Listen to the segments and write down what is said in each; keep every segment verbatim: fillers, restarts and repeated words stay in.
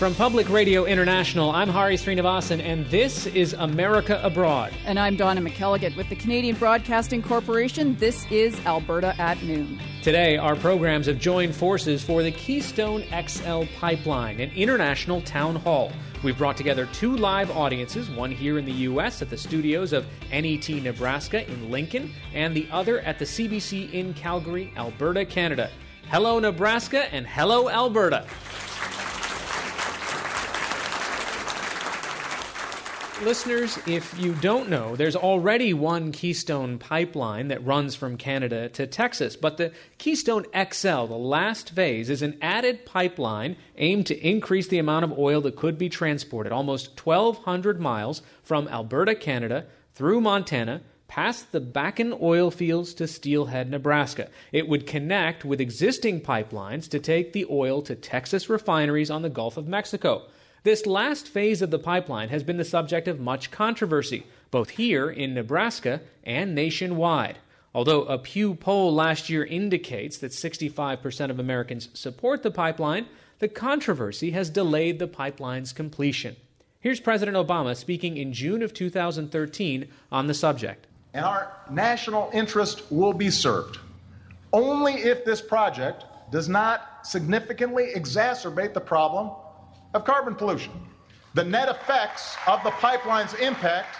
From Public Radio International, I'm Hari Sreenivasan, and this is America Abroad. And I'm Donna McElligott with the Canadian Broadcasting Corporation. This is Alberta at Noon. Today, our programs have joined forces for the Keystone X L Pipeline, an international town hall. We've brought together two live audiences, one here in the U S at the studios of N E T Nebraska in Lincoln, and the other at the C B C in Calgary, Alberta, Canada. Hello, Nebraska, and hello, Alberta. Listeners, if you don't know, there's already one Keystone pipeline that runs from Canada to Texas, but the Keystone X L, the last phase, is an added pipeline aimed to increase the amount of oil that could be transported, almost twelve hundred miles from Alberta, Canada, through Montana, past the Bakken oil fields to Steelhead, Nebraska. It would connect with existing pipelines to take the oil to Texas refineries on the Gulf of Mexico. This last phase of the pipeline has been the subject of much controversy, both here in Nebraska and nationwide. Although a Pew poll last year indicates that sixty-five percent of Americans support the pipeline, the controversy has delayed the pipeline's completion. Here's President Obama speaking in June of two thousand thirteen on the subject. And our national interest will be served only if this project does not significantly exacerbate the problem of carbon pollution. The net effects of the pipeline's impact,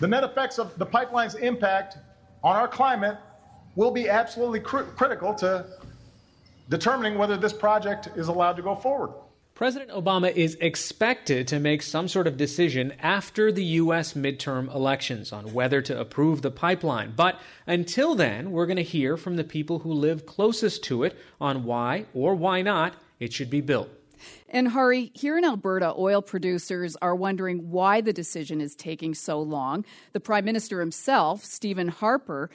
the net effects of the pipeline's impact on our climate will be absolutely cr- critical to determining whether this project is allowed to go forward. President Obama is expected to make some sort of decision after the U S midterm elections on whether to approve the pipeline. But until then, we're going to hear from the people who live closest to it on why or why not it should be built. And Hari, here in Alberta, oil producers are wondering why the decision is taking so long. The Prime Minister himself, Stephen Harper,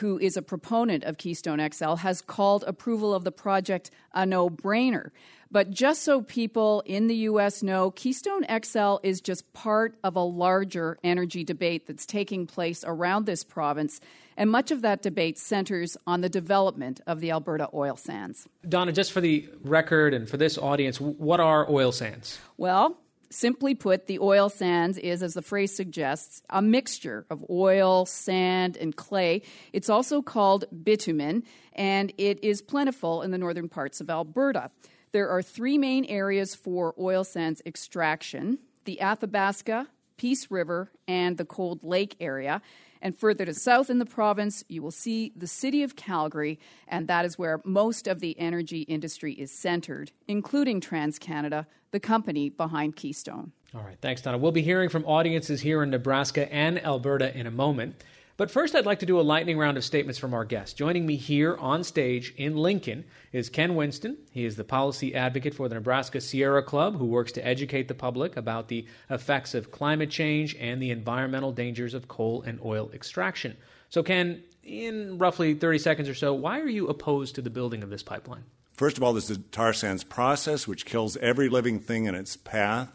who is a proponent of Keystone X L, has called approval of the project a no-brainer. But just so people in the U S know, Keystone X L is just part of a larger energy debate that's taking place around this province, and much of that debate centers on the development of the Alberta oil sands. Donna, just for the record and for this audience, what are oil sands? Well, simply put, the oil sands is, as the phrase suggests, a mixture of oil, sand, and clay. It's also called bitumen, and it is plentiful in the northern parts of Alberta. There are three main areas for oil sands extraction: the Athabasca, Peace River, and the Cold Lake area. And further to south in the province, you will see the city of Calgary, and that is where most of the energy industry is centered, including TransCanada, the company behind Keystone. All right, thanks, Donna. We'll be hearing from audiences here in Nebraska and Alberta in a moment. But first, I'd like to do a lightning round of statements from our guests. Joining me here on stage in Lincoln is Ken Winston. He is the policy advocate for the Nebraska Sierra Club, who works to educate the public about the effects of climate change and the environmental dangers of coal and oil extraction. So, Ken, in roughly thirty seconds or so, why are you opposed to the building of this pipeline? First of all, there's the tar sands process, which kills every living thing in its path.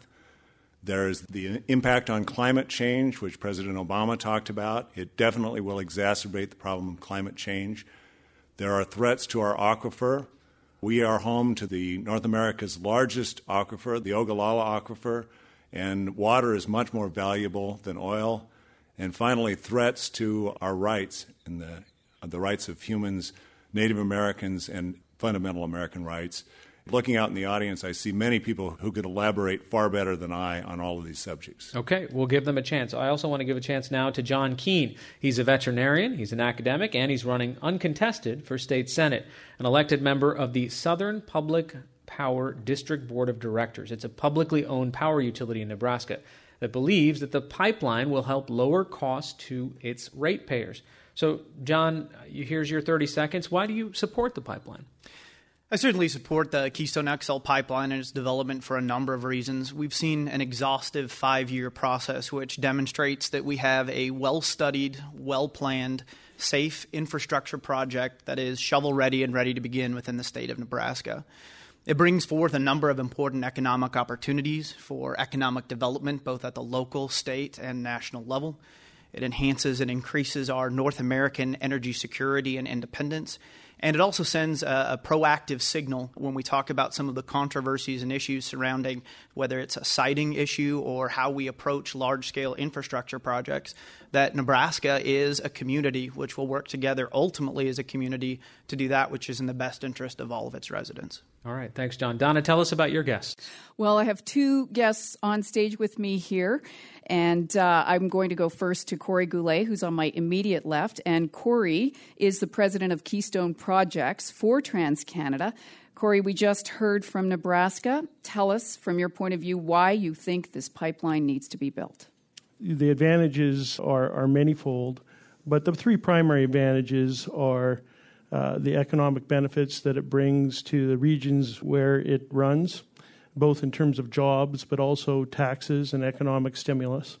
There's the impact on climate change, which President Obama talked about. It definitely will exacerbate the problem of climate change. There are threats to our aquifer. We are home to the North America's largest aquifer, the Ogallala Aquifer, and water is much more valuable than oil. And finally, threats to our rights, and the, the rights of humans, Native Americans, and fundamental American rights. Looking out in the audience, I see many people who could elaborate far better than I on all of these subjects. Okay, we'll give them a chance. I also want to give a chance now to John Keane. He's a veterinarian, he's an academic, and he's running uncontested for state senate, an elected member of the Southern Public Power District Board of Directors. It's a publicly owned power utility in Nebraska that believes that the pipeline will help lower costs to its ratepayers. So, John, here's your thirty seconds. Why do you support the pipeline? I certainly support the Keystone X L pipeline and its development for a number of reasons. We've seen an exhaustive five-year process which demonstrates that we have a well-studied, well-planned, safe infrastructure project that is shovel-ready and ready to begin within the state of Nebraska. It brings forth a number of important economic opportunities for economic development, both at the local, state, and national level. It enhances and increases our North American energy security and independence, And it also sends a, a proactive signal when we talk about some of the controversies and issues surrounding whether it's a siting issue or how we approach large-scale infrastructure projects, that Nebraska is a community which will work together ultimately as a community to do that which is in the best interest of all of its residents. All right. Thanks, John. Donna, tell us about your guests. Well, I have two guests on stage with me here, and uh, I'm going to go first to Corey Goulet, who's on my immediate left, and Corey is the president of Keystone Projects for TransCanada. Corey, we just heard from Nebraska. Tell us, from your point of view, why you think this pipeline needs to be built. The advantages are, are manifold, but the three primary advantages are Uh, the economic benefits that it brings to the regions where it runs, both in terms of jobs, but also taxes and economic stimulus.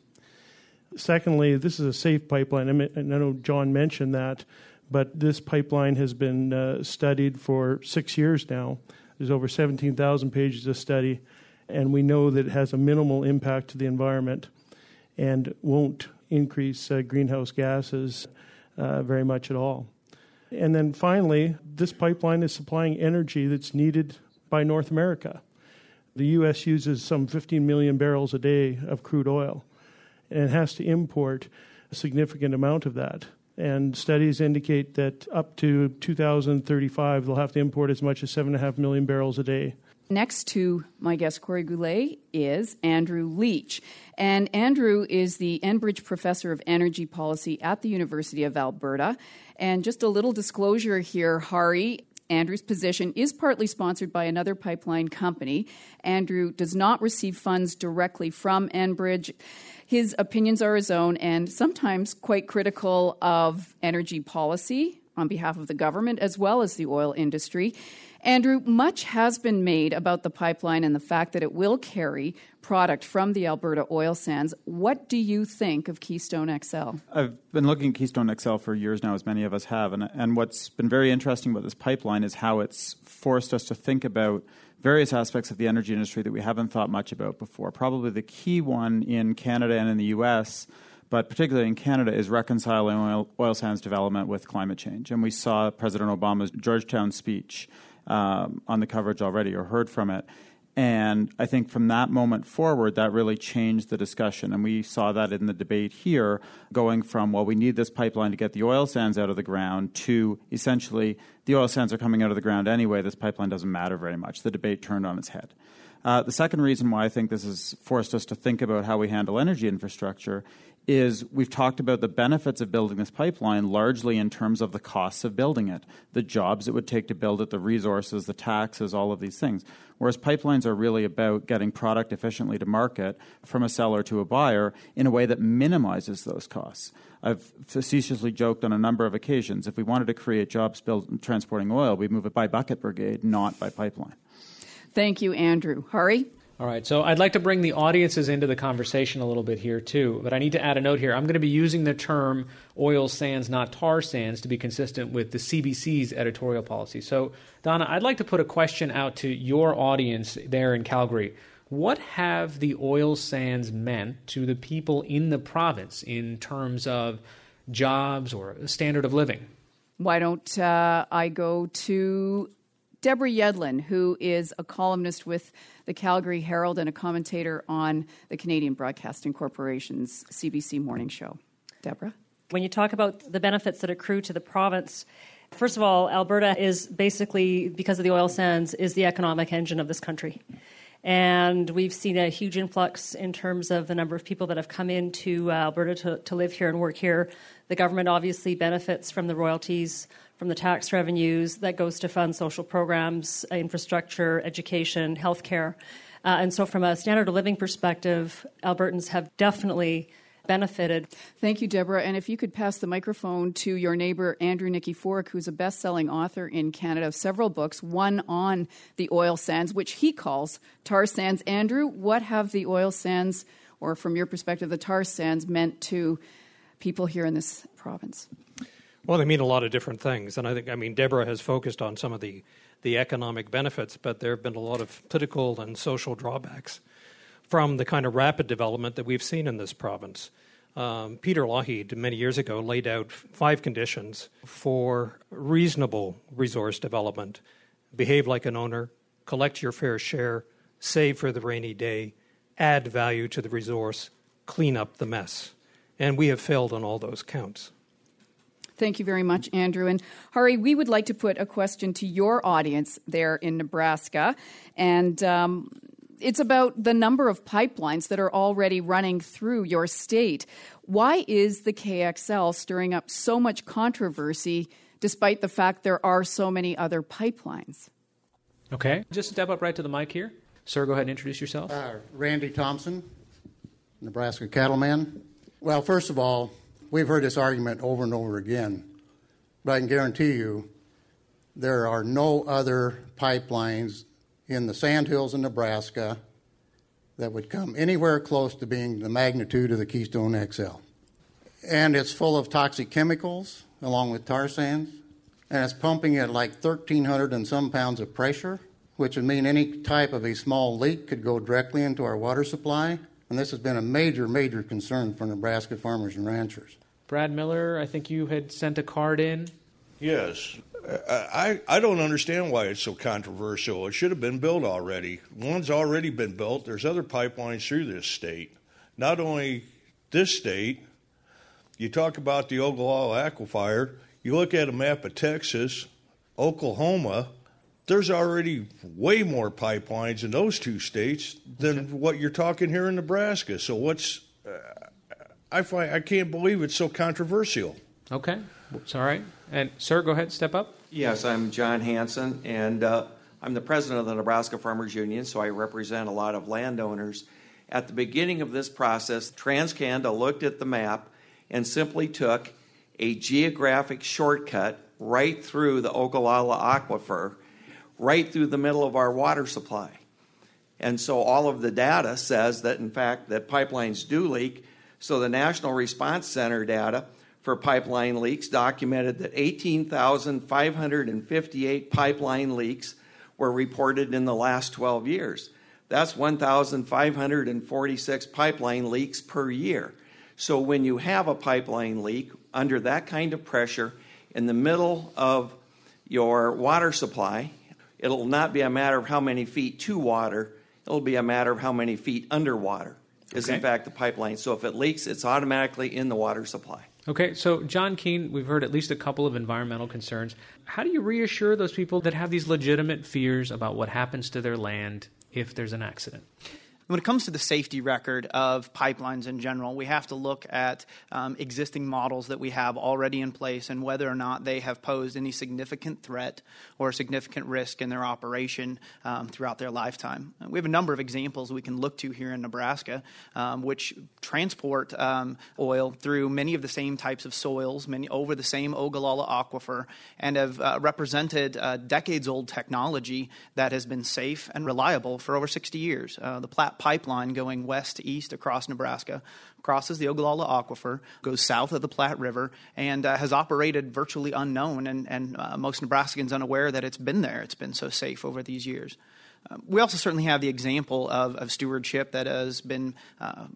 Secondly, this is a safe pipeline, and I know John mentioned that, but this pipeline has been uh, studied for six years now. There's over seventeen thousand pages of study, and we know that it has a minimal impact to the environment and won't increase uh, greenhouse gases uh, very much at all. And then finally, this pipeline is supplying energy that's needed by North America. The U S uses some fifteen million barrels a day of crude oil, and it has to import a significant amount of that. And studies indicate that up to two thousand thirty-five, they'll have to import as much as seven point five million barrels a day. Next to my guest, Corey Goulet, is Andrew Leach. And Andrew is the Enbridge Professor of Energy Policy at the University of Alberta. And just a little disclosure here, Hari, Andrew's position is partly sponsored by another pipeline company. Andrew does not receive funds directly from Enbridge. His opinions are his own and sometimes quite critical of energy policy on behalf of the government as well as the oil industry. Andrew, much has been made about the pipeline and the fact that it will carry product from the Alberta oil sands. What do you think of Keystone X L? I've been looking at Keystone X L for years now, as many of us have, and, and what's been very interesting about this pipeline is how it's forced us to think about various aspects of the energy industry that we haven't thought much about before. Probably the key one in Canada and in the U S, but particularly in Canada, is reconciling oil, oil sands development with climate change. And we saw President Obama's Georgetown speech Um, on the coverage already, or heard from it. And I think from that moment forward, that really changed the discussion. And we saw that in the debate here, going from, well, we need this pipeline to get the oil sands out of the ground, to essentially the oil sands are coming out of the ground anyway, this pipeline doesn't matter very much. The debate turned on its head. Uh, the second reason why I think this has forced us to think about how we handle energy infrastructure is we've talked about the benefits of building this pipeline largely in terms of the costs of building it, the jobs it would take to build it, the resources, the taxes, all of these things. Whereas pipelines are really about getting product efficiently to market from a seller to a buyer in a way that minimizes those costs. I've facetiously joked on a number of occasions, if we wanted to create jobs build, transporting oil, we'd move it by bucket brigade, not by pipeline. Thank you, Andrew. Hari? All right, so I'd like to bring the audiences into the conversation a little bit here too, but I need to add a note here. I'm going to be using the term oil sands, not tar sands, to be consistent with the C B C's editorial policy. So, Donna, I'd like to put a question out to your audience there in Calgary. What have the oil sands meant to the people in the province in terms of jobs or standard of living? Why don't uh, I go to Debra Yedlin, who is a columnist with the Calgary Herald and a commentator on the Canadian Broadcasting Corporation's C B C Morning Show. Debra? When you talk about the benefits that accrue to the province, first of all, Alberta is basically, because of the oil sands, is the economic engine of this country. And we've seen a huge influx in terms of the number of people that have come into uh, Alberta to, to live here and work here. The government obviously benefits from the royalties, from the tax revenues that goes to fund social programs, infrastructure, education, healthcare. Uh, and so from a standard of living perspective, Albertans have definitely benefited. Thank you, Deborah. And if you could pass the microphone to your neighbor, Andrew Nikiforik, who's a best-selling author in Canada of several books, one on the oil sands, which he calls tar sands. Andrew, what have the oil sands, or from your perspective, the tar sands, meant to people here in this province? Well, they mean a lot of different things. And I think, I mean, Deborah has focused on some of the, the economic benefits, but there have been a lot of political and social drawbacks from the kind of rapid development that we've seen in this province. Um, Peter Lougheed, many years ago, laid out five conditions for reasonable resource development. Behave like an owner, collect your fair share, save for the rainy day, add value to the resource, clean up the mess. And we have failed on all those counts. Thank you very much, Andrew. And Hari, we would like to put a question to your audience there in Nebraska. And um, it's about the number of pipelines that are already running through your state. Why is the K X L stirring up so much controversy despite the fact there are so many other pipelines? Okay. Just step up right to the mic here. Sir, go ahead and introduce yourself. Uh, Randy Thompson, Nebraska cattleman. Well, first of all, we've heard this argument over and over again, but I can guarantee you there are no other pipelines in the sandhills in Nebraska that would come anywhere close to being the magnitude of the Keystone X L. And it's full of toxic chemicals along with tar sands, and it's pumping at like thirteen hundred and some pounds of pressure, which would mean any type of a small leak could go directly into our water supply. And this has been a major, major concern for Nebraska farmers and ranchers. Brad Miller, I think you had sent a card in. Yes. I, I don't understand why it's so controversial. It should have been built already. One's already been built. There's other pipelines through this state. Not only this state, you talk about the Ogallala Aquifer. You look at a map of Texas, Oklahoma, there's already way more pipelines in those two states than okay. what you're talking here in Nebraska. So what's uh, I find, I can't believe it's so controversial. Okay. It's all right. And, sir, go ahead, step up. Yes, I'm John Hansen, and uh, I'm the president of the Nebraska Farmers Union, so I represent a lot of landowners. At the beginning of this process, TransCanada looked at the map and simply took a geographic shortcut right through the Ogallala Aquifer, right through the middle of our water supply. And so all of the data says that, in fact, that pipelines do leak. So the National Response Center data for pipeline leaks documented that eighteen thousand five hundred fifty-eight pipeline leaks were reported in the last twelve years. That's one thousand five hundred forty-six pipeline leaks per year. So when you have a pipeline leak under that kind of pressure in the middle of your water supply, it'll not be a matter of how many feet to water. It'll be a matter of how many feet underwater is, okay. in fact, the pipeline. So if it leaks, it's automatically in the water supply. Okay. So, John Keane, we've heard at least a couple of environmental concerns. How do you reassure those people that have these legitimate fears about what happens to their land if there's an accident? When it comes to the safety record of pipelines in general, we have to look at um, existing models that we have already in place and whether or not they have posed any significant threat or significant risk in their operation um, throughout their lifetime. We have a number of examples we can look to here in Nebraska, um, which transport um, oil through many of the same types of soils, many over the same Ogallala Aquifer, and have uh, represented uh, decades-old technology that has been safe and reliable for over sixty years. Uh, the Platte Pipeline going west to east across Nebraska, crosses the Ogallala Aquifer, goes south of the Platte River, and uh, has operated virtually unknown, and, and uh, most Nebraskans unaware that it's been there. It's been so safe over these years. Um, we also certainly have the example of, of stewardship that has been uh,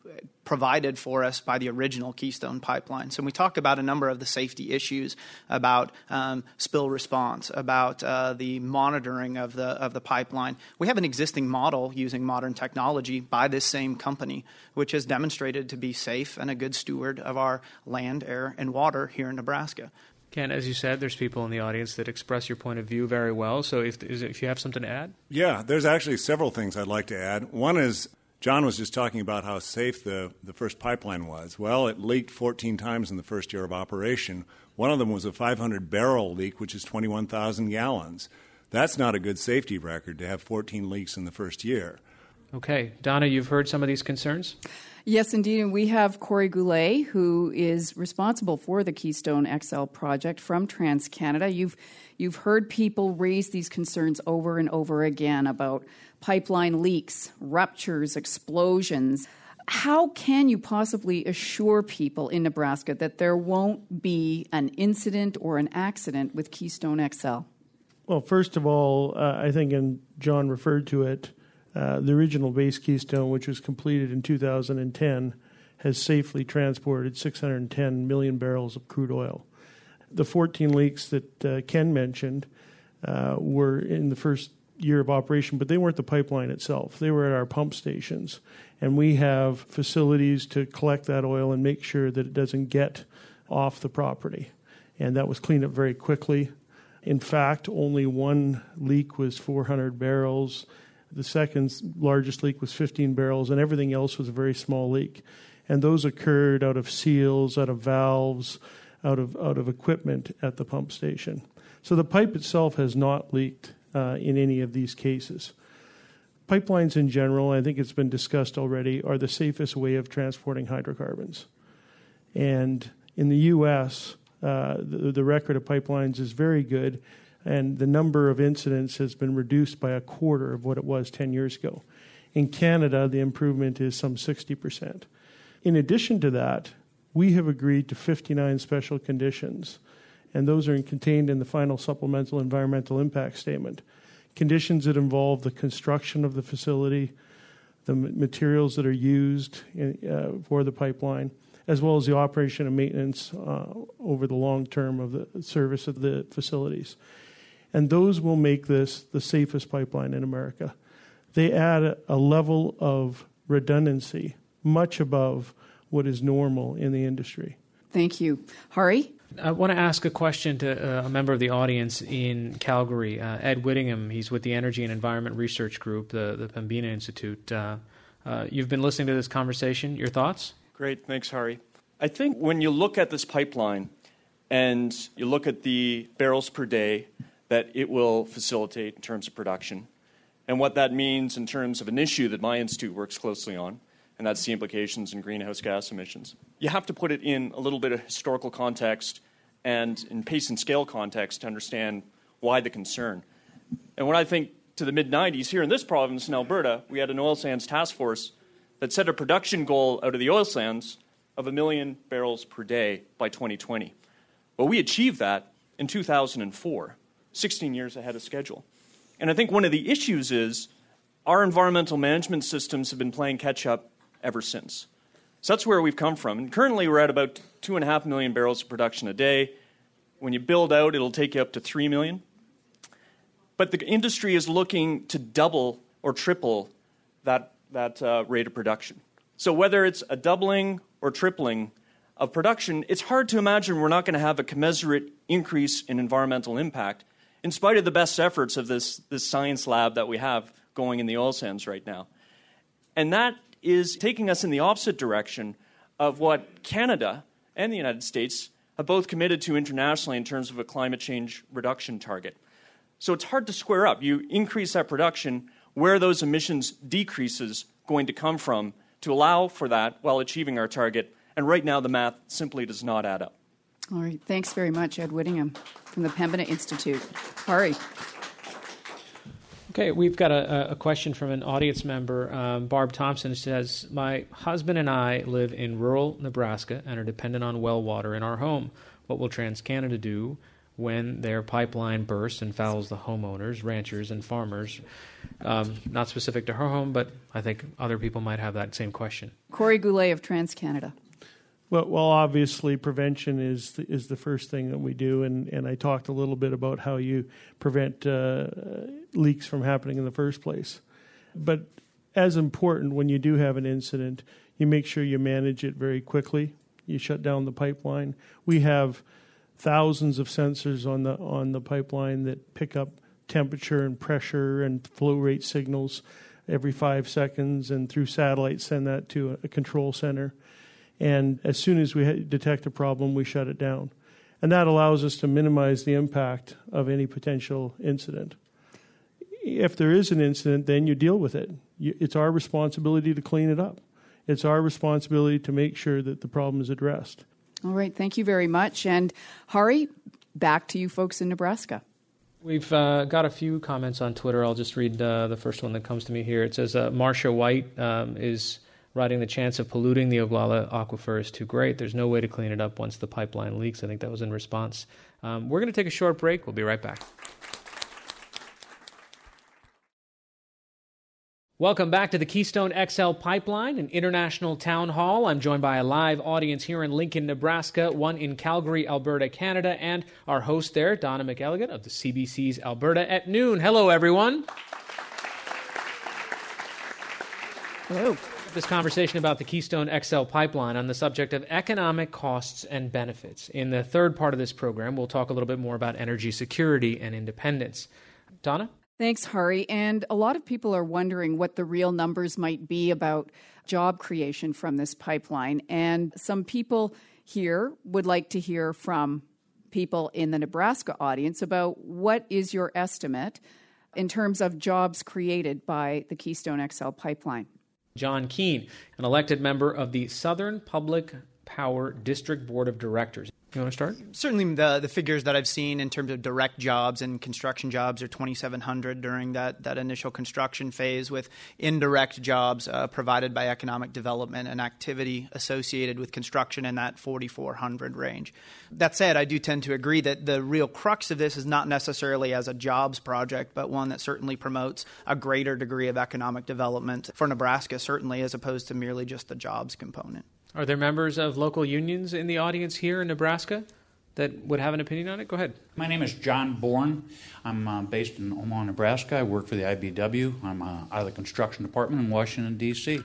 provided for us by the original Keystone Pipeline. So we talk about a number of the safety issues about um, spill response, about uh, the monitoring of the of the pipeline. We have an existing model using modern technology by this same company, which has demonstrated to be safe and a good steward of our land, air, and water here in Nebraska. Ken, as you said, there's people in the audience that express your point of view very well. So if if you have something to add? Yeah, there's actually several things I'd like to add. One is John was just talking about how safe the, the first pipeline was. Well, it leaked fourteen times in the first year of operation. One of them was a five hundred barrel leak, which is twenty-one thousand gallons. That's not a good safety record to have fourteen leaks in the first year. Okay. Donna, you've heard some of these concerns? Yes, indeed. And we have Corey Goulet, who is responsible for the Keystone X L project from TransCanada. You've you've heard people raise these concerns over and over again about pipeline leaks, ruptures, explosions. How can you possibly assure people in Nebraska that there won't be an incident or an accident with Keystone X L? Well, first of all, uh, I think, and John referred to it, Uh, the original base Keystone, which was completed in two thousand ten, has safely transported six hundred ten million barrels of crude oil. The fourteen leaks that uh, Ken mentioned uh, were in the first year of operation, but they weren't the pipeline itself. They were at our pump stations. And we have facilities to collect that oil and make sure that it doesn't get off the property. And that was cleaned up very quickly. In fact, only one leak was four hundred barrels. The second largest leak was fifteen barrels, and everything else was a very small leak. And those occurred out of seals, out of valves, out of out of equipment at the pump station. So the pipe itself has not leaked uh, in any of these cases. Pipelines in general, I think it's been discussed already, are the safest way of transporting hydrocarbons. And in the U S, uh, the, the record of pipelines is very good, and the number of incidents has been reduced by a quarter of what it was ten years ago. In Canada, the improvement is some sixty percent. In addition to that, we have agreed to fifty-nine special conditions, and those are contained in the final supplemental environmental impact statement. Conditions that involve the construction of the facility, the materials that are used in, uh, for the pipeline, as well as the operation and maintenance uh, over the long term of the service of the facilities. And those will make this the safest pipeline in America. They add a level of redundancy much above what is normal in the industry. Thank you. Hari? I want to ask a question to uh, a member of the audience in Calgary, uh, Ed Whittingham. He's with the Energy and Environment Research Group, the, the Pembina Institute. Uh, uh, you've been listening to this conversation. Your thoughts? Great. Thanks, Hari. I think when you look at this pipeline and you look at the barrels per day that it will facilitate in terms of production and what that means in terms of an issue that my institute works closely on, and that's the implications in greenhouse gas emissions. You have to put it in a little bit of historical context and in pace and scale context to understand why the concern. And when I think to the mid nineties, here in this province in Alberta, we had an oil sands task force that set a production goal out of the oil sands of a million barrels per day by twenty twenty. Well, we achieved that in two thousand four, sixteen years ahead of schedule. And I think one of the issues is our environmental management systems have been playing catch-up ever since. So that's where we've come from. And currently, we're at about two and a half million barrels of production a day. When you build out, it'll take you up to three million. But the industry is looking to double or triple that, that uh, rate of production. So whether it's a doubling or tripling of production, it's hard to imagine we're not going to have a commensurate increase in environmental impact, in spite of the best efforts of this, this science lab that we have going in the oil sands right now. And that is taking us in the opposite direction of what Canada and the United States have both committed to internationally in terms of a climate change reduction target. So it's hard to square up. You increase that production, where are those emissions decreases going to come from to allow for that while achieving our target? And right now the math simply does not add up. All right. Thanks very much, Ed Whittingham from the Pembina Institute. Hari. Okay, we've got a, a question from an audience member. Um, Barb Thompson says, my husband and I live in rural Nebraska and are dependent on well water in our home. What will TransCanada do when their pipeline bursts and fouls the homeowners, ranchers, and farmers? Um, not specific to her home, but I think other people might have that same question. Corey Goulet of TransCanada. Well, well, obviously, prevention is the, is the first thing that we do, and, and I talked a little bit about how you prevent uh, leaks from happening in the first place. But as important, when you do have an incident, you make sure you manage it very quickly. You shut down the pipeline. We have thousands of sensors on the on the pipeline that pick up temperature and pressure and flow rate signals every five seconds, and through satellites send that to a, a control center. And as soon as we detect a problem, we shut it down. And that allows us to minimize the impact of any potential incident. If there is an incident, then you deal with it. It's our responsibility to clean it up. It's our responsibility to make sure that the problem is addressed. All right. Thank you very much. And Hari, back to you folks in Nebraska. We've uh, got a few comments on Twitter. I'll just read uh, the first one that comes to me here. It says, uh, Marsha White um, is... writing, the chance of polluting the Ogallala Aquifer is too great. There's no way to clean it up once the pipeline leaks. I think that was in response. Um, we're going to take a short break. We'll be right back. Welcome back to the Keystone X L Pipeline, an international town hall. I'm joined by a live audience here in Lincoln, Nebraska, one in Calgary, Alberta, Canada, and our host there, Donna McElligott of the C B C's Alberta at Noon. Hello, everyone. Hello. This conversation about the Keystone X L Pipeline on the subject of economic costs and benefits. In the third part of this program, we'll talk a little bit more about energy security and independence. Donna? Thanks, Hari. And a lot of people are wondering what the real numbers might be about job creation from this pipeline. And some people here would like to hear from people in the Nebraska audience about what is your estimate in terms of jobs created by the Keystone X L pipeline. John Keane, an elected member of the Southern Public Power District Board of Directors. You want to start? Certainly the the figures that I've seen in terms of direct jobs and construction jobs are twenty-seven hundred during that, that initial construction phase, with indirect jobs uh, provided by economic development and activity associated with construction in that forty-four hundred range. That said, I do tend to agree that the real crux of this is not necessarily as a jobs project, but one that certainly promotes a greater degree of economic development for Nebraska, certainly, as opposed to merely just the jobs component. Are there members of local unions in the audience here in Nebraska that would have an opinion on it? Go ahead. My name is John Bourne. I'm uh, based in Omaha, Nebraska. I work for the I B W. I'm uh, out of the construction department in Washington, D C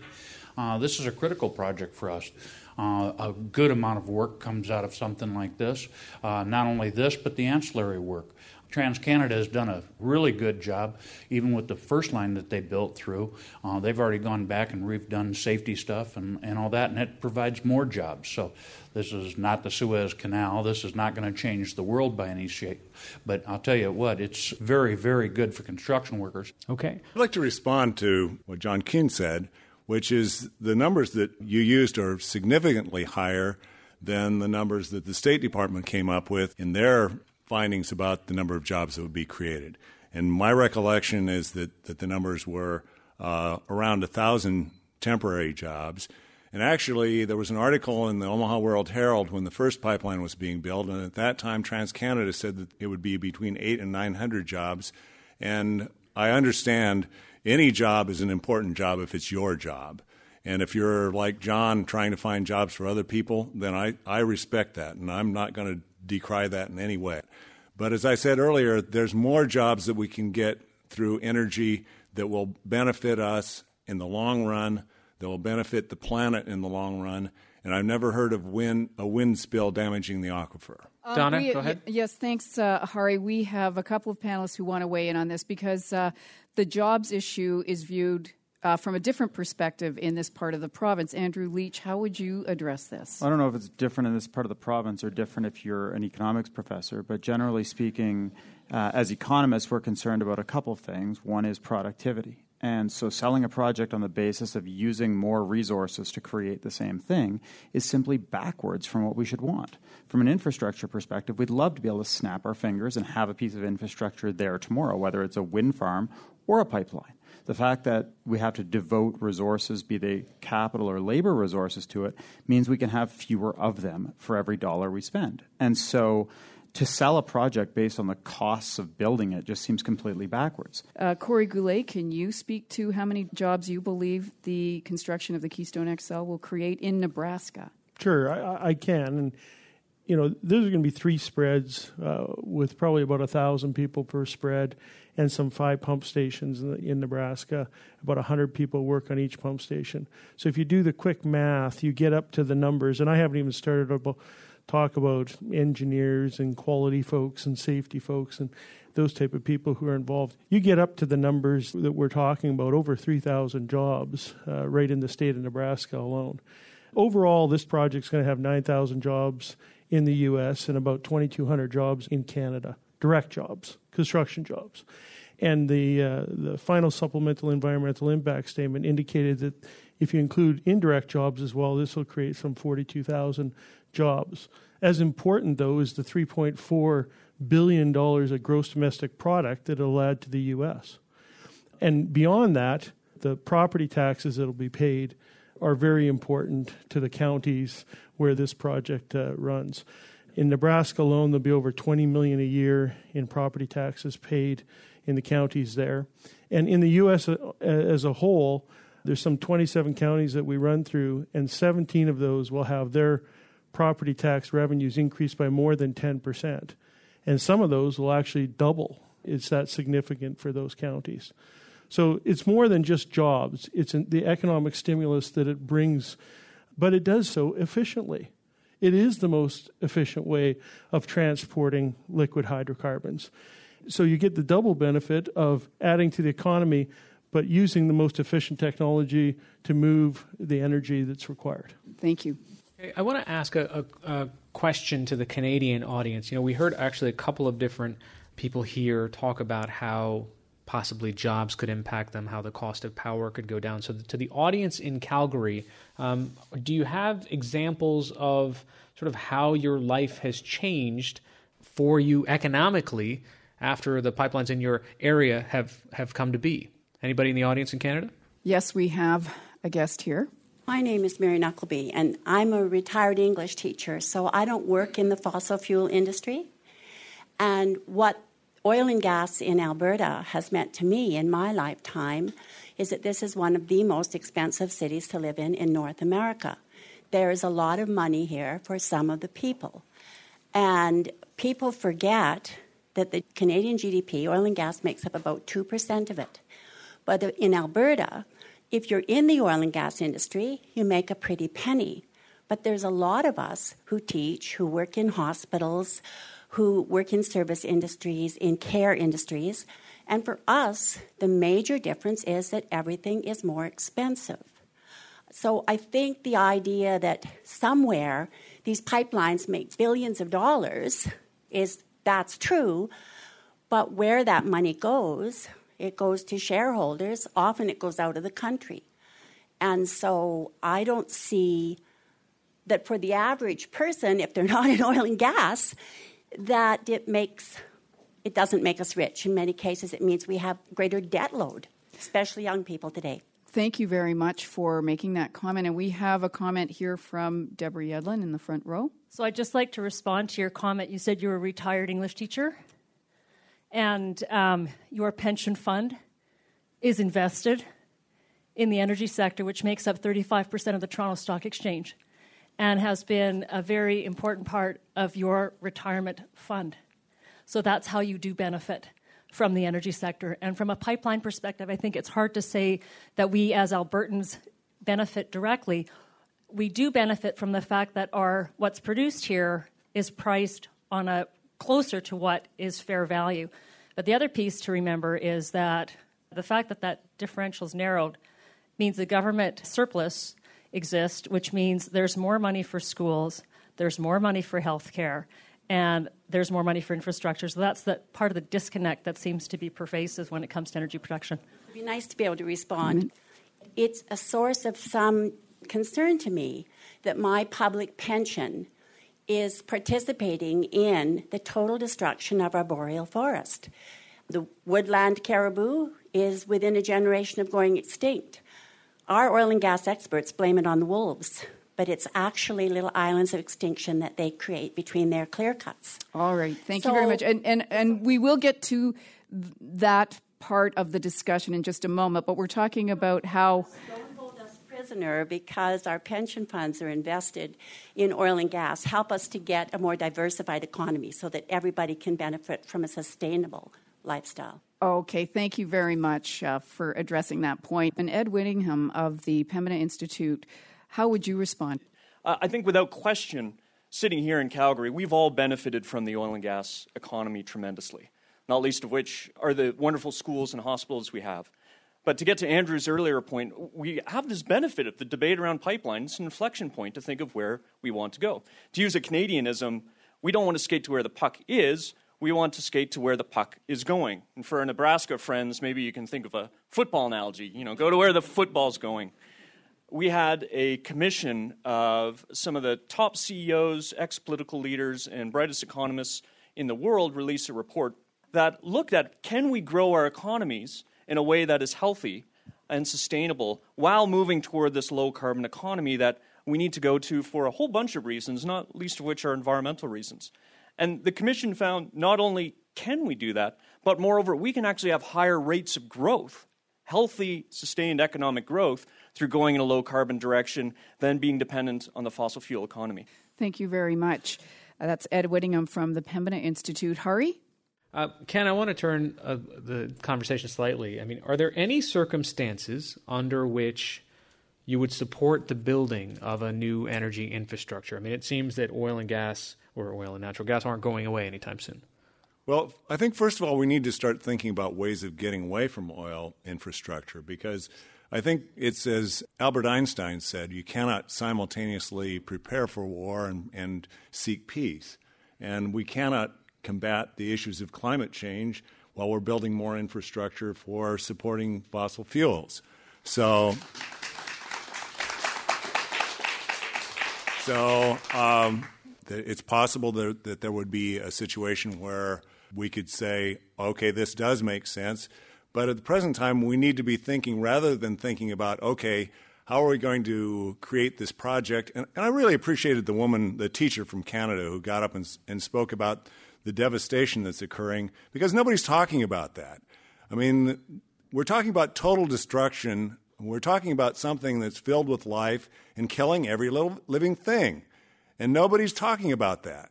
Uh, this is a critical project for us. Uh, a good amount of work comes out of something like this. Uh, not only this, but the ancillary work. TransCanada has done a really good job, even with the first line that they built through. Uh, they've already gone back and redone safety stuff and, and all that, and it provides more jobs. So this is not the Suez Canal. This is not going to change the world by any shape. But I'll tell you what, it's very, very good for construction workers. Okay. I'd like to respond to what John Keane said, which is the numbers that you used are significantly higher than the numbers that the State Department came up with in their findings about the number of jobs that would be created. And my recollection is that, that the numbers were uh, around one thousand temporary jobs. And actually, there was an article in the Omaha World Herald when the first pipeline was being built, and at that time, TransCanada said that it would be between eight hundred and nine hundred jobs. And I understand any job is an important job if it's your job. And if you're like John trying to find jobs for other people, then I, I respect that, and I'm not going to decry that in any way. But as I said earlier, there's more jobs that we can get through energy that will benefit us in the long run, that will benefit the planet in the long run. And I've never heard of wind, a wind spill damaging the aquifer. Uh, Donna, we, go ahead. Y- yes, thanks, uh, Hari. We have a couple of panelists who want to weigh in on this because uh, the jobs issue is viewed Uh, from a different perspective in this part of the province. Andrew Leach, how would you address this? I don't know if it's different in this part of the province or different if you're an economics professor, but generally speaking, uh, as economists, we're concerned about a couple things. One is productivity. And so selling a project on the basis of using more resources to create the same thing is simply backwards from what we should want. From an infrastructure perspective, we'd love to be able to snap our fingers and have a piece of infrastructure there tomorrow, whether it's a wind farm or a pipeline. The fact that we have to devote resources, be they capital or labor resources, to it means we can have fewer of them for every dollar we spend. And so to sell a project based on the costs of building it just seems completely backwards. Uh, Corey Goulet, can you speak to how many jobs you believe the construction of the Keystone X L will create in Nebraska? Sure, I, I can. And, you know, there's going to be three spreads uh, with probably about one thousand people per spread, and some five pump stations in, the, in Nebraska. About one hundred people work on each pump station. So if you do the quick math, you get up to the numbers, and I haven't even started to talk about engineers and quality folks and safety folks and those type of people who are involved. You get up to the numbers that we're talking about, over three thousand jobs uh, right in the state of Nebraska alone. Overall, this project's going to have nine thousand jobs in the U S and about twenty-two hundred jobs in Canada. Direct jobs, construction jobs. And the uh, the final supplemental environmental impact statement indicated that if you include indirect jobs as well, this will create some forty-two thousand jobs. As important, though, is the three point four billion dollars of gross domestic product that it'll add to the U S. And beyond that, the property taxes that will be paid are very important to the counties where this project uh, runs. In Nebraska alone, there'll be over twenty million dollars a year in property taxes paid in the counties there. And in the U S as a whole, there's some twenty-seven counties that we run through, and seventeen of those will have their property tax revenues increased by more than ten percent. And some of those will actually double. It's that significant for those counties. So it's more than just jobs. It's the economic stimulus that it brings, but it does so efficiently. It is the most efficient way of transporting liquid hydrocarbons. So you get the double benefit of adding to the economy, but using the most efficient technology to move the energy that's required. Thank you. I want to ask a, a, a question to the Canadian audience. You know, we heard actually a couple of different people here talk about how possibly jobs could impact them, how the cost of power could go down. So the, to the audience in Calgary, um, do you have examples of sort of how your life has changed for you economically after the pipelines in your area have, have come to be? Anybody in the audience in Canada? Yes, we have a guest here. My name is Mary Knuckleby, and I'm a retired English teacher, so I don't work in the fossil fuel industry. And what oil and gas in Alberta has meant to me in my lifetime is that this is one of the most expensive cities to live in in North America. There is a lot of money here for some of the people. And people forget that the Canadian G D P, oil and gas, makes up about two percent of it. But in Alberta, if you're in the oil and gas industry, you make a pretty penny. But there's a lot of us who teach, who work in hospitals, who work in service industries, in care industries. And for us, the major difference is that everything is more expensive. So I think the idea that somewhere these pipelines make billions of dollars, is that's true. But where that money goes... it goes to shareholders. Often it goes out of the country. And so I don't see that for the average person, if they're not in oil and gas, that it makes, it doesn't make us rich. In many cases, it means we have greater debt load, especially young people today. Thank you very much for making that comment. And we have a comment here from Debra Yedlin in the front row. So I'd just like to respond to your comment. You said you were a retired English teacher. And um, your pension fund is invested in the energy sector, which makes up thirty-five percent of the Toronto Stock Exchange and has been a very important part of your retirement fund. So that's how you do benefit from the energy sector. And from a pipeline perspective, I think it's hard to say that we as Albertans benefit directly. We do benefit from the fact that our what's produced here is priced on a closer to what is fair value. But the other piece to remember is that the fact that that differential's narrowed means the government surplus exists, which means there's more money for schools, there's more money for health care, and there's more money for infrastructure. So that's the part of the disconnect that seems to be pervasive when it comes to energy production. It would be nice to be able to respond. Mm-hmm. It's a source of some concern to me that my public pension is participating in the total destruction of our boreal forest. The woodland caribou is within a generation of going extinct. Our oil and gas experts blame it on the wolves, but it's actually little islands of extinction that they create between their clear cuts. All right. Thank so, you very much. And, and and we will get to that part of the discussion in just a moment, but we're talking about how... because our pension funds are invested in oil and gas, help us to get a more diversified economy so that everybody can benefit from a sustainable lifestyle. Okay, thank you very much uh, for addressing that point. And Ed Whittingham of the Pembina Institute, how would you respond? Uh, I think without question, sitting here in Calgary, we've all benefited from the oil and gas economy tremendously, not least of which are the wonderful schools and hospitals we have. But to get to Andrew's earlier point, we have this benefit of the debate around pipelines, an inflection point to think of where we want to go. To use a Canadianism, we don't want to skate to where the puck is, we want to skate to where the puck is going. And for our Nebraska friends, maybe you can think of a football analogy, you know, go to where the football's going. We had a commission of some of the top C E Os, ex-political leaders, and brightest economists in the world release a report that looked at, can we grow our economies in a way that is healthy and sustainable while moving toward this low-carbon economy that we need to go to for a whole bunch of reasons, not least of which are environmental reasons. And the Commission found not only can we do that, But moreover, we can actually have higher rates of growth, healthy, sustained economic growth through going in a low-carbon direction than being dependent on the fossil fuel economy. Thank you very much. Uh, that's Ed Whittingham from the Pembina Institute. Hari? Uh, Ken, I want to turn uh, the conversation slightly. I mean, are there any circumstances under which you would support the building of a new energy infrastructure? I mean, it seems that oil and gas, or oil and natural gas, aren't going away anytime soon. Well, I think, first of all, we need to start thinking about ways of getting away from oil infrastructure, because I think it's, as Albert Einstein said, you cannot simultaneously prepare for war and, and seek peace. And we cannot combat the issues of climate change while we're building more infrastructure for supporting fossil fuels. So, so um, th- it's possible that, that there would be a situation where we could say, okay, this does make sense. But at the present time, we need to be thinking, rather than thinking about, okay, how are we going to create this project? And, and I really appreciated the woman, the teacher from Canada, who got up and, and spoke about the devastation that's occurring, because nobody's talking about that. I mean, we're talking about total destruction. We're talking about something that's filled with life and killing every little living thing. And nobody's talking about that.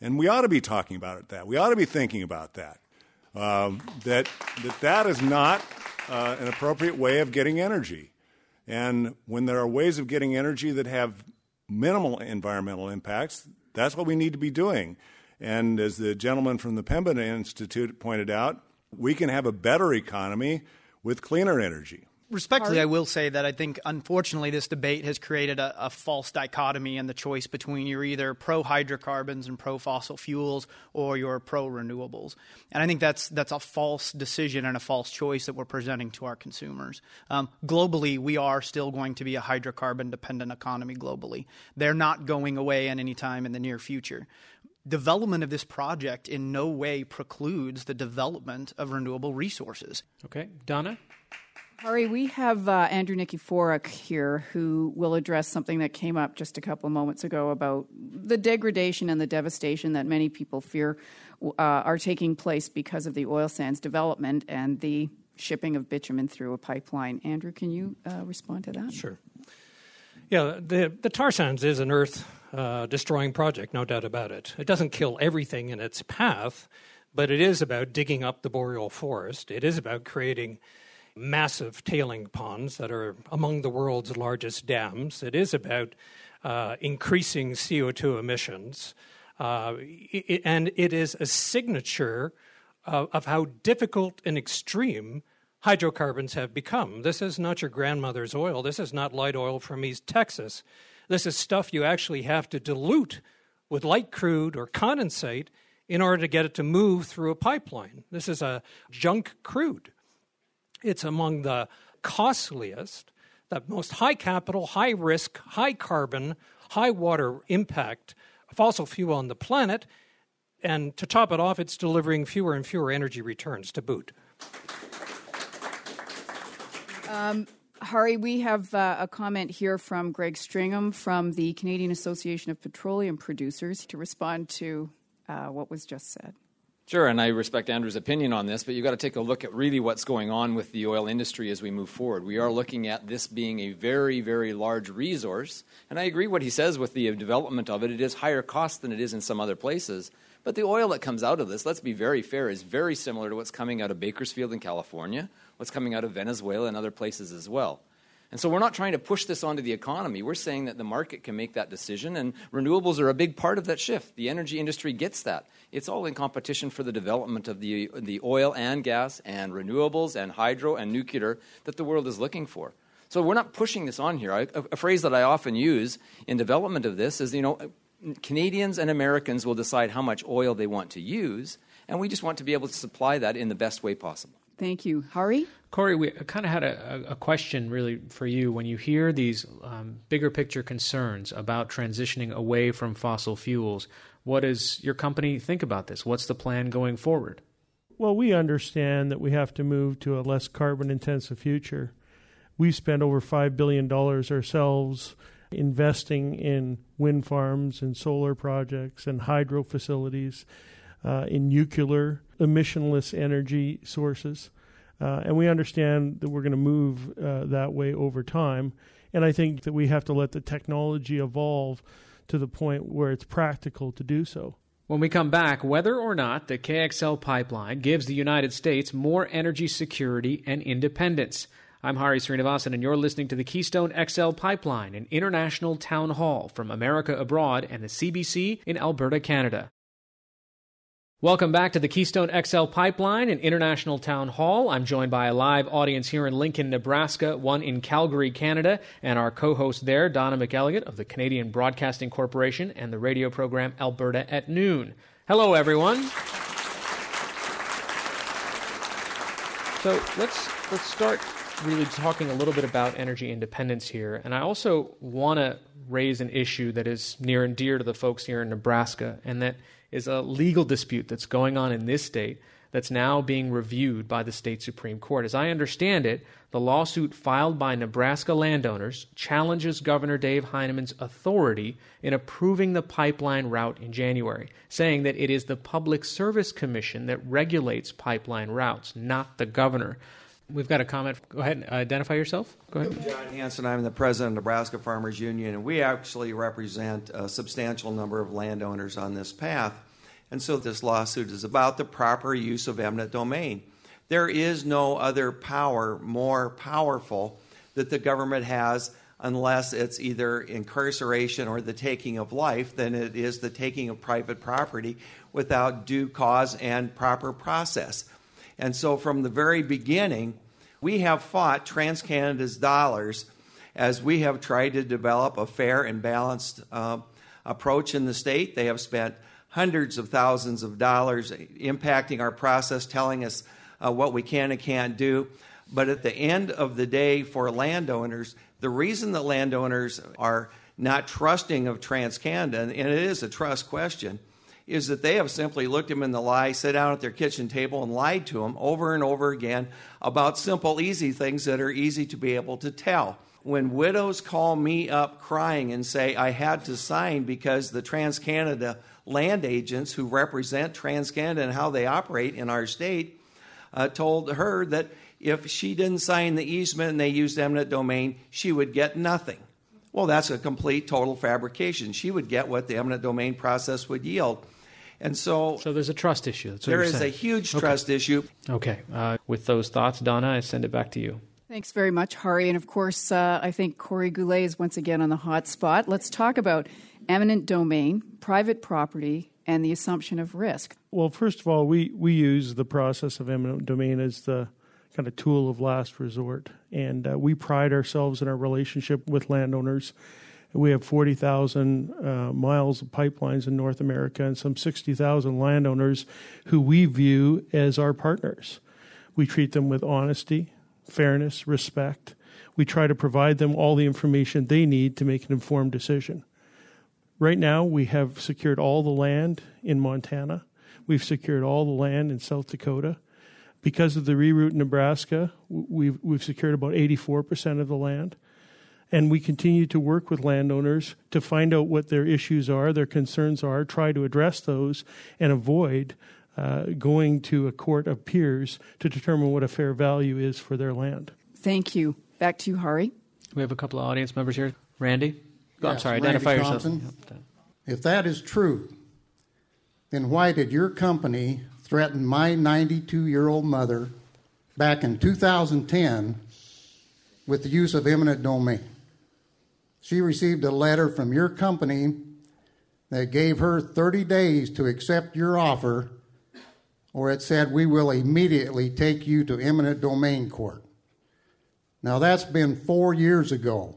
And we ought to be talking about it, that. We ought to be thinking about that. Um, that, that that is not uh, an appropriate way of getting energy. And when there are ways of getting energy that have minimal environmental impacts, that's what we need to be doing. And as the gentleman from the Pembina Institute pointed out, we can have a better economy with cleaner energy. Respectfully, I will say that I think, unfortunately, this debate has created a, a false dichotomy and the choice between you're either pro-hydrocarbons and pro-fossil fuels or you're pro-renewables. And I think that's that's a false decision and a false choice that we're presenting to our consumers. Um, globally, we are still going to be a hydrocarbon-dependent economy globally. They're not going away at any time in the near future. Development of this project in no way precludes the development of renewable resources. Okay. Donna? Hari, we have uh, Andrew Nikiforuk here who will address something that came up just a couple of moments ago about the degradation and the devastation that many people fear uh, are taking place because of the oil sands development and the shipping of bitumen through a pipeline. Andrew, can you uh, respond to that? Sure. Yeah, the, the tar sands is an earth-destroying uh, project, no doubt about it. It doesn't kill everything in its path, but it is about digging up the boreal forest. It is about creating massive tailing ponds that are among the world's largest dams. It is about uh, increasing C O two emissions. Uh, it, and it is a signature of, of how difficult and extreme hydrocarbons have become. This is not your grandmother's oil. This is not light oil from East Texas. This is stuff you actually have to dilute with light crude or condensate in order to get it to move through a pipeline. This is a junk crude. It's among the costliest, the most high capital, high risk, high carbon, high water impact fossil fuel on the planet. And to top it off, it's delivering fewer and fewer energy returns to boot. Um, Hari, we have uh, a comment here from Greg Stringham from the Canadian Association of Petroleum Producers to respond to uh, what was just said. Sure, and I respect Andrew's opinion on this, but you've got to take a look at really what's going on with the oil industry as we move forward. We are looking at this being a very, very large resource, and I agree what he says with the development of it. It is higher cost than it is in some other places, but the oil that comes out of this, let's be very fair, is very similar to what's coming out of Bakersfield in California, what's coming out of Venezuela and other places as well. And so we're not trying to push this onto the economy. We're saying that the market can make that decision, and renewables are a big part of that shift. The energy industry gets that. It's all in competition for the development of the, the oil and gas and renewables and hydro and nuclear that the world is looking for. So we're not pushing this on here. I, a, a phrase that I often use in development of this is, you know, Canadians and Americans will decide how much oil they want to use, and we just want to be able to supply that in the best way possible. Thank you. Hari? Corey, we kind of had a, a question really for you. When you hear these um, bigger picture concerns about transitioning away from fossil fuels, what does your company think about this? What's the plan going forward? Well, we understand that we have to move to a less carbon-intensive future. We've spent over five billion dollars ourselves investing in wind farms and solar projects and hydro facilities, uh, in nuclear emissionless energy sources. Uh, and we understand that we're going to move uh, that way over time. And I think that we have to let the technology evolve to the point where it's practical to do so. When we come back, whether or not the K X L pipeline gives the United States more energy security and independence. I'm Hari Sreenivasan, and you're listening to the Keystone X L Pipeline, an international town hall from America Abroad and the C B C in Alberta, Canada. Welcome back to the Keystone X L Pipeline, an international town hall. I'm joined by a live audience here in Lincoln, Nebraska, one in Calgary, Canada, and our co-host there, Donna McElligott of the Canadian Broadcasting Corporation and the radio program Alberta at Noon. Hello, everyone. So let's let's start really talking a little bit about energy independence here. And I also want to raise an issue that is near and dear to the folks here in Nebraska, and that is a legal dispute that's going on in this state that's now being reviewed by the state Supreme Court. As I understand it, the lawsuit filed by Nebraska landowners challenges Governor Dave Heineman's authority in approving the pipeline route in January, saying that it is the Public Service Commission that regulates pipeline routes, not the governor. We've got a comment. Go ahead and identify yourself. Go ahead. John Hanson. I'm the president of Nebraska Farmers Union, and we actually represent a substantial number of landowners on this path. And so this lawsuit is about the proper use of eminent domain. There is no other power more powerful that the government has, unless it's either incarceration or the taking of life, than it is the taking of private property without due cause and proper process. And so from the very beginning, we have fought TransCanada's dollars as we have tried to develop a fair and balanced uh, approach in the state. They have spent hundreds of thousands of dollars impacting our process, telling us uh, what we can and can't do. But at the end of the day, for landowners, the reason that landowners are not trusting of TransCanada, and it is a trust question, is that they have simply looked them in the eye, sat down at their kitchen table and lied to them over and over again about simple, easy things that are easy to be able to tell. When widows call me up crying and say, I had to sign because the TransCanada land agents who represent TransCanada and how they operate in our state uh, told her that if she didn't sign the easement and they used eminent domain, she would get nothing. Well, that's a complete, total fabrication. She would get what the eminent domain process would yield. And so, so there's a trust issue. That's what there you're is saying. A huge trust okay. issue. Okay. Uh, with those thoughts, Donna, I send it back to you. Thanks very much, Hari. And of course, uh, I think Corey Goulet is once again on the hot spot. Let's talk about eminent domain, private property, and the assumption of risk. Well, first of all, we, we use the process of eminent domain as the kind of tool of last resort. And uh, we pride ourselves in our relationship with landowners. We have forty thousand uh, miles of pipelines in North America and some sixty thousand landowners who we view as our partners. We treat them with honesty, fairness, respect. We try to provide them all the information they need to make an informed decision. Right now, we have secured all the land in Montana. We've secured all the land in South Dakota. Because of the reroute in Nebraska, we've, we've secured about eighty-four percent of the land. And we continue to work with landowners to find out what their issues are, their concerns are, try to address those, and avoid uh, going to a court of peers to determine what a fair value is for their land. Thank you. Back to you, Hari. We have a couple of audience members here. Randy? Oh, yes, I'm sorry, Randy identify Thompson. Yourself. If that is true, then why did your company threaten my ninety-two-year-old mother back in two thousand ten with the use of eminent domain? She received a letter from your company that gave her thirty days to accept your offer, or it said, we will immediately take you to eminent domain court. Now, that's been four years ago.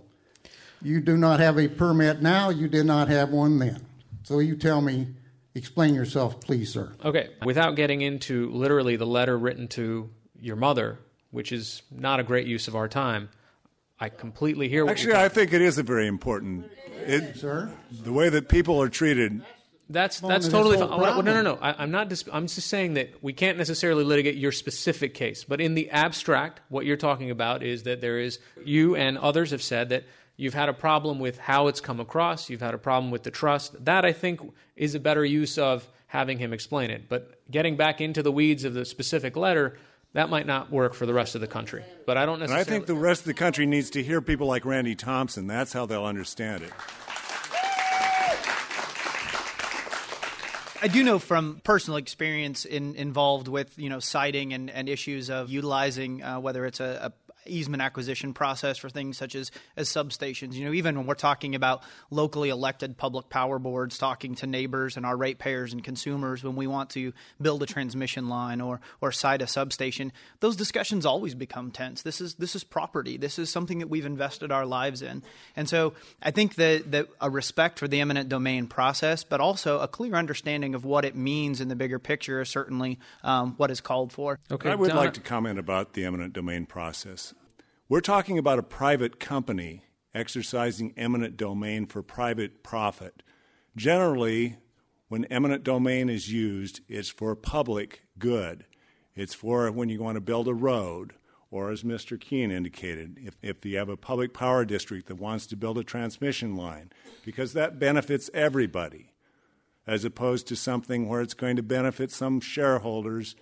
You do not have a permit now. You did not have one then. So you tell me, explain yourself, please, sir. Okay. Without getting into literally the letter written to your mother, which is not a great use of our time, I completely hear what Actually, you're I think it is a very important. It, Sir? The way that people are treated. That's that's totally fine. No, no, no. I, I'm not. Dis- I'm just saying that we can't necessarily litigate your specific case. But in the abstract, what you're talking about is that there is, you and others have said that You've had a problem with how it's come across. You've had a problem with the trust. That, I think, is a better use of having him explain it. But getting back into the weeds of the specific letter, that might not work for the rest of the country. But I don't necessarily... And I think the rest of the country needs to hear people like Randy Thompson. That's how they'll understand it. I do know from personal experience in, involved with, you know, siting and, and issues of utilizing, uh, whether it's a, a easement acquisition process for things such as, as substations. You know, even when we're talking about locally elected public power boards, talking to neighbors and our ratepayers and consumers when we want to build a transmission line or or site a substation, those discussions always become tense. This is this is property. This is something that we've invested our lives in. And so I think that, that a respect for the eminent domain process, but also a clear understanding of what it means in the bigger picture is certainly um, what is called for. Okay, I would Donna. like to comment about the eminent domain process. We're talking about a private company exercising eminent domain for private profit. Generally, when eminent domain is used, it's for public good. It's for when you want to build a road, or as Mister Keane indicated, if, if you have a public power district that wants to build a transmission line, because that benefits everybody, as opposed to something where it's going to benefit some shareholders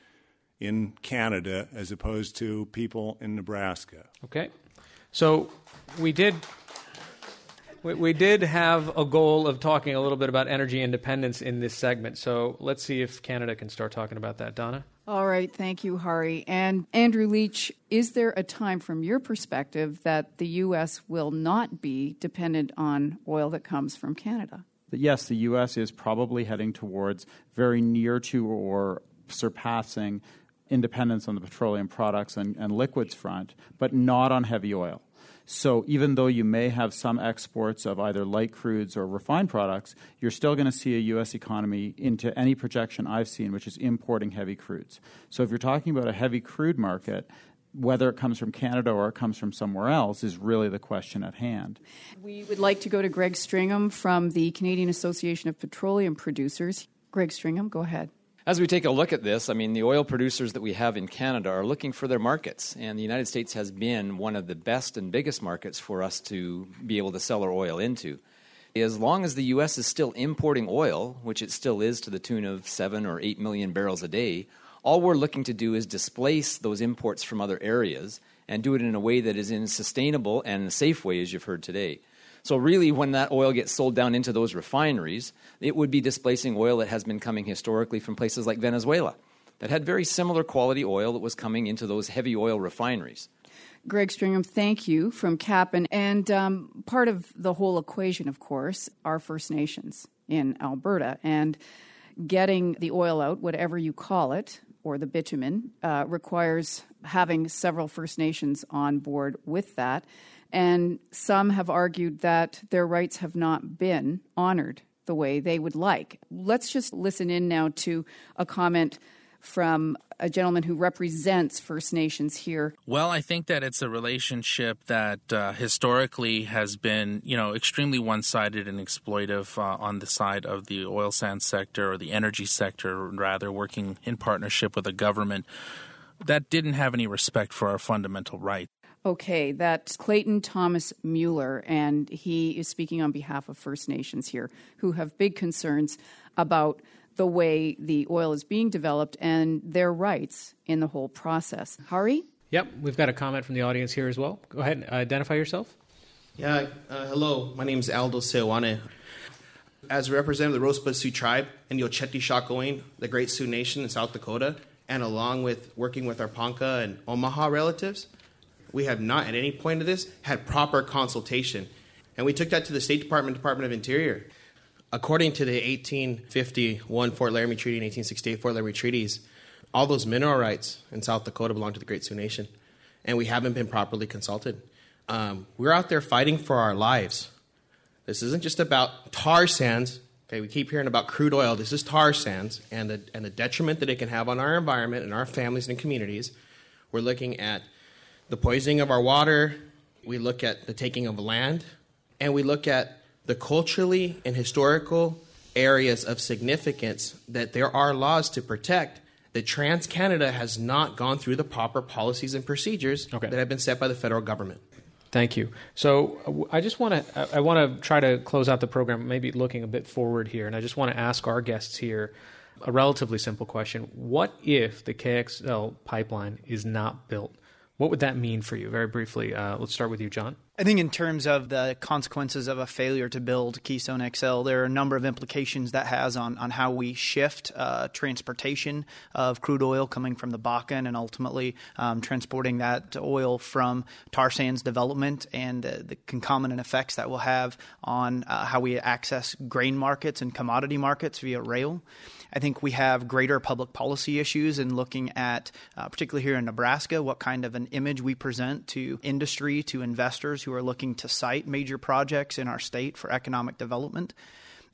in Canada as opposed to people in Nebraska. Okay. So we did we, we did have a goal of talking a little bit about energy independence in this segment. So let's see if Canada can start talking about that. Donna? All right. Thank you, Hari. And Andrew Leach, is there a time from your perspective that the U S will not be dependent on oil that comes from Canada? Yes, the U S is probably heading towards very near to or surpassing independence on the petroleum products and, and liquids front, but not on heavy oil. So even though you may have some exports of either light crudes or refined products, you're still going to see a U S economy into any projection I've seen, which is importing heavy crudes. So if you're talking about a heavy crude market, whether it comes from Canada or it comes from somewhere else is really the question at hand. We would like to go to Greg Stringham from the Canadian Association of Petroleum Producers. Greg Stringham, go ahead. As we take a look at this, I mean, the oil producers that we have in Canada are looking for their markets, and the United States has been one of the best and biggest markets for us to be able to sell our oil into. As long as the U S is still importing oil, which it still is to the tune of seven or eight million barrels a day, all we're looking to do is displace those imports from other areas and do it in a way that is in a sustainable and a safe way, as you've heard today. So really, when that oil gets sold down into those refineries, it would be displacing oil that has been coming historically from places like Venezuela that had very similar quality oil that was coming into those heavy oil refineries. Greg Stringham, thank you, from Cap'n. And um, part of the whole equation, of course, are First Nations in Alberta. And getting the oil out, whatever you call it, or the bitumen, uh, requires having several First Nations on board with that. And some have argued that their rights have not been honored the way they would like. Let's just listen in now to a comment from a gentleman who represents First Nations here. Well, I think that it's a relationship that uh, historically has been, you know, extremely one-sided and exploitive uh, on the side of the oil sands sector or the energy sector, rather, working in partnership with a government that didn't have any respect for our fundamental rights. Okay, that's Clayton Thomas Mueller, and he is speaking on behalf of First Nations here, who have big concerns about the way the oil is being developed and their rights in the whole process. Hari? Yep, we've got a comment from the audience here as well. Go ahead and identify yourself. Yeah, uh, hello, my name is Aldo Seoane. As a representative of the Rosebud Sioux Tribe in Yocheti Shakowin, the Great Sioux Nation in South Dakota, and along with working with our Ponca and Omaha relatives, we have not at any point of this had proper consultation. And we took that to the State Department, Department of Interior. According to the eighteen fifty-one Fort Laramie Treaty and eighteen sixty-eight Fort Laramie Treaties, all those mineral rights in South Dakota belong to the Great Sioux Nation. And we haven't been properly consulted. Um, we're out there fighting for our lives. This isn't just about tar sands. Okay, we keep hearing about crude oil. This is tar sands and the, and the detriment that it can have on our environment and our families and communities. We're looking at the poisoning of our water, we look at the taking of land, and we look at the culturally and historical areas of significance that there are laws to protect that TransCanada has not gone through the proper policies and procedures okay. that have been set by the federal government. Thank you. So I just want to I want to try to close out the program, maybe looking a bit forward here. And I just want to ask our guests here a relatively simple question. What if the K X L pipeline is not built? What would that mean for you? Very briefly, uh, let's start with you, John. I think in terms of the consequences of a failure to build Keystone X L, there are a number of implications that has on, on how we shift uh, transportation of crude oil coming from the Bakken and ultimately um, transporting that oil from tar sands development and uh, the concomitant effects that will have on uh, how we access grain markets and commodity markets via rail. I think we have greater public policy issues in looking at, uh, particularly here in Nebraska, what kind of an image we present to industry, to investors who are looking to site major projects in our state for economic development.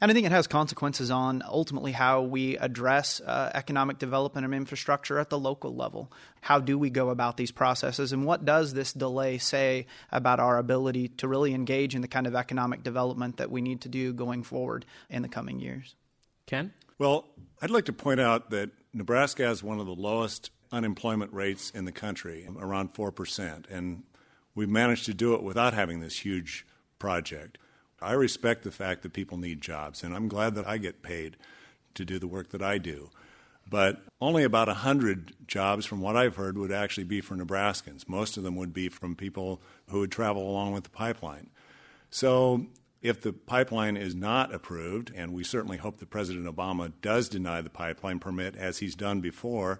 And I think it has consequences on ultimately how we address uh, economic development and infrastructure at the local level. How do we go about these processes, and what does this delay say about our ability to really engage in the kind of economic development that we need to do going forward in the coming years? Ken? Well, I'd like to point out that Nebraska has one of the lowest unemployment rates in the country, around four percent, and we've managed to do it without having this huge project. I respect the fact that people need jobs, and I'm glad that I get paid to do the work that I do. But only about one hundred jobs, from what I've heard, would actually be for Nebraskans. Most of them would be from people who would travel along with the pipeline. So if the pipeline is not approved, and we certainly hope that President Obama does deny the pipeline permit as he's done before,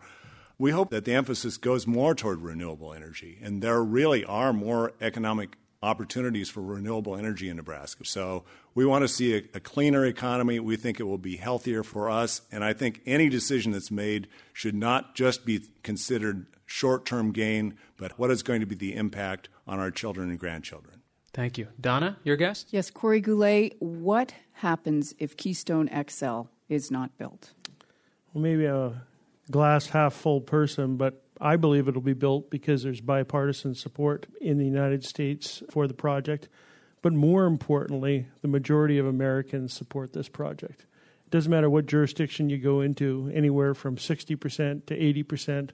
we hope that the emphasis goes more toward renewable energy. And there really are more economic opportunities for renewable energy in Nebraska. So we want to see a, a cleaner economy. We think it will be healthier for us. And I think any decision that's made should not just be considered short-term gain, but what is going to be the impact on our children and grandchildren. Thank you. Donna, your guest? Yes, Corey Goulet, what happens if Keystone X L is not built? Well, maybe a glass half full person, but I believe it'll be built because there's bipartisan support in the United States for the project. But more importantly, the majority of Americans support this project. It doesn't matter what jurisdiction you go into, anywhere from sixty percent to eighty percent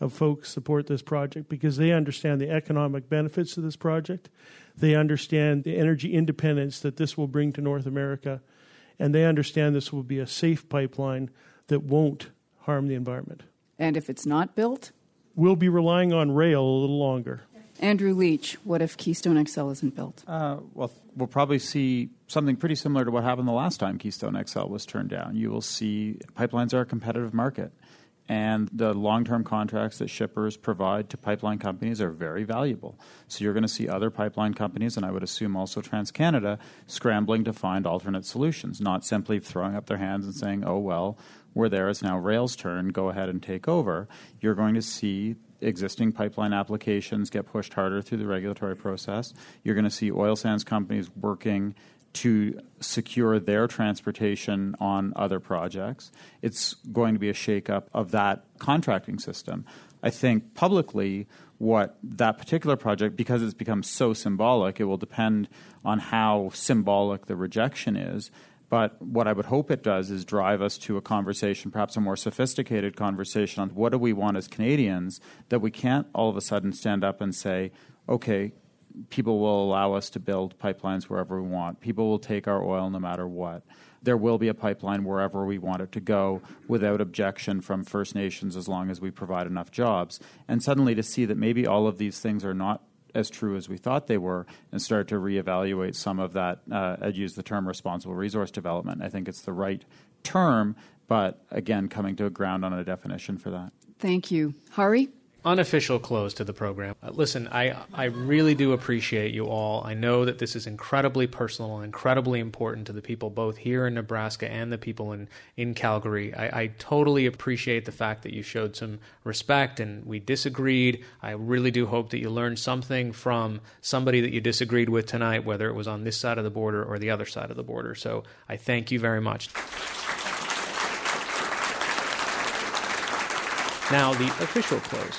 of folks support this project because they understand the economic benefits of this project. They understand the energy independence that this will bring to North America, and they understand this will be a safe pipeline that won't harm the environment. And if it's not built? We'll be relying on rail a little longer. Andrew Leach, what if Keystone X L isn't built? Uh, well, we'll probably see something pretty similar to what happened the last time Keystone X L was turned down. You will see pipelines are a competitive market. And the long-term contracts that shippers provide to pipeline companies are very valuable. So you're going to see other pipeline companies, and I would assume also TransCanada, scrambling to find alternate solutions, not simply throwing up their hands and saying, oh, well, we're there. It's now rail's turn. Go ahead and take over. You're going to see existing pipeline applications get pushed harder through the regulatory process. You're going to see oil sands companies working to secure their transportation on other projects. It's going to be a shakeup of that contracting system. I think publicly what that particular project, because it's become so symbolic, it will depend on how symbolic the rejection is. But what I would hope it does is drive us to a conversation, perhaps a more sophisticated conversation on what do we want as Canadians, that we can't all of a sudden stand up and say, okay, people will allow us to build pipelines wherever we want. People will take our oil no matter what. There will be a pipeline wherever we want it to go without objection from First Nations as long as we provide enough jobs. And suddenly to see that maybe all of these things are not as true as we thought they were and start to reevaluate some of that, uh, I'd use the term responsible resource development. I think it's the right term, but again, coming to a ground on a definition for that. Thank you. Hari? Unofficial close to the program. Uh, listen, I, I really do appreciate you all. I know that this is incredibly personal and incredibly important to the people both here in Nebraska and the people in, in Calgary. I, I totally appreciate the fact that you showed some respect and we disagreed. I really do hope that you learned something from somebody that you disagreed with tonight, whether it was on this side of the border or the other side of the border. So I thank you very much. Now, the official close.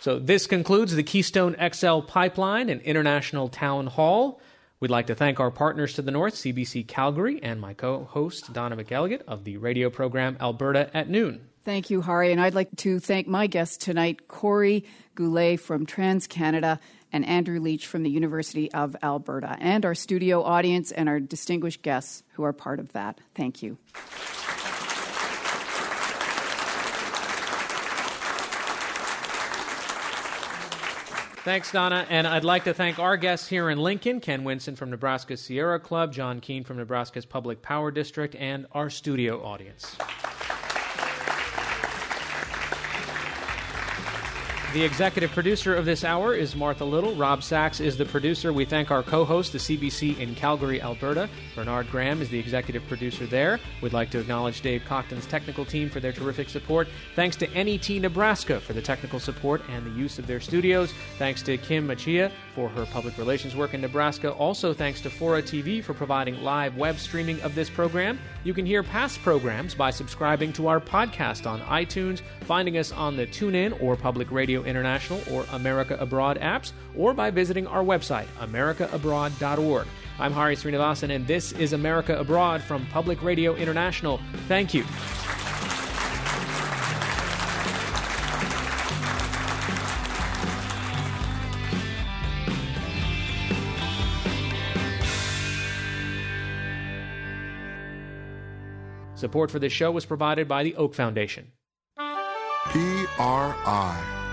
So this concludes the Keystone X L Pipeline and International Town Hall. We'd like to thank our partners to the north, C B C Calgary, and my co-host, Donna McElligott, of the radio program Alberta at Noon. Thank you, Hari, and I'd like to thank my guest tonight, Corey Goulet from TransCanada, and Andrew Leach from the University of Alberta, and our studio audience and our distinguished guests who are part of that. Thank you. Thanks, Donna. And I'd like to thank our guests here in Lincoln, Ken Winston from Nebraska's Sierra Club, John Keane from Nebraska's Public Power District, and our studio audience. The executive producer of this hour is Martha Little. Rob Sachs is the producer. We thank our co-host, the C B C in Calgary, Alberta. Bernard Graham is the executive producer there. We'd like to acknowledge Dave Cochran's technical team for their terrific support. Thanks to N E T Nebraska for the technical support and the use of their studios. Thanks to Kim Machia for her public relations work in Nebraska. Also thanks to Fora T V for providing live web streaming of this program. You can hear past programs by subscribing to our podcast on iTunes, finding us on the TuneIn or Public Radio International or America Abroad apps, or by visiting our website, america abroad dot org. I'm Hari Sreenivasan, and this is America Abroad from Public Radio International. Thank you. Support for this show was provided by the Oak Foundation. P R I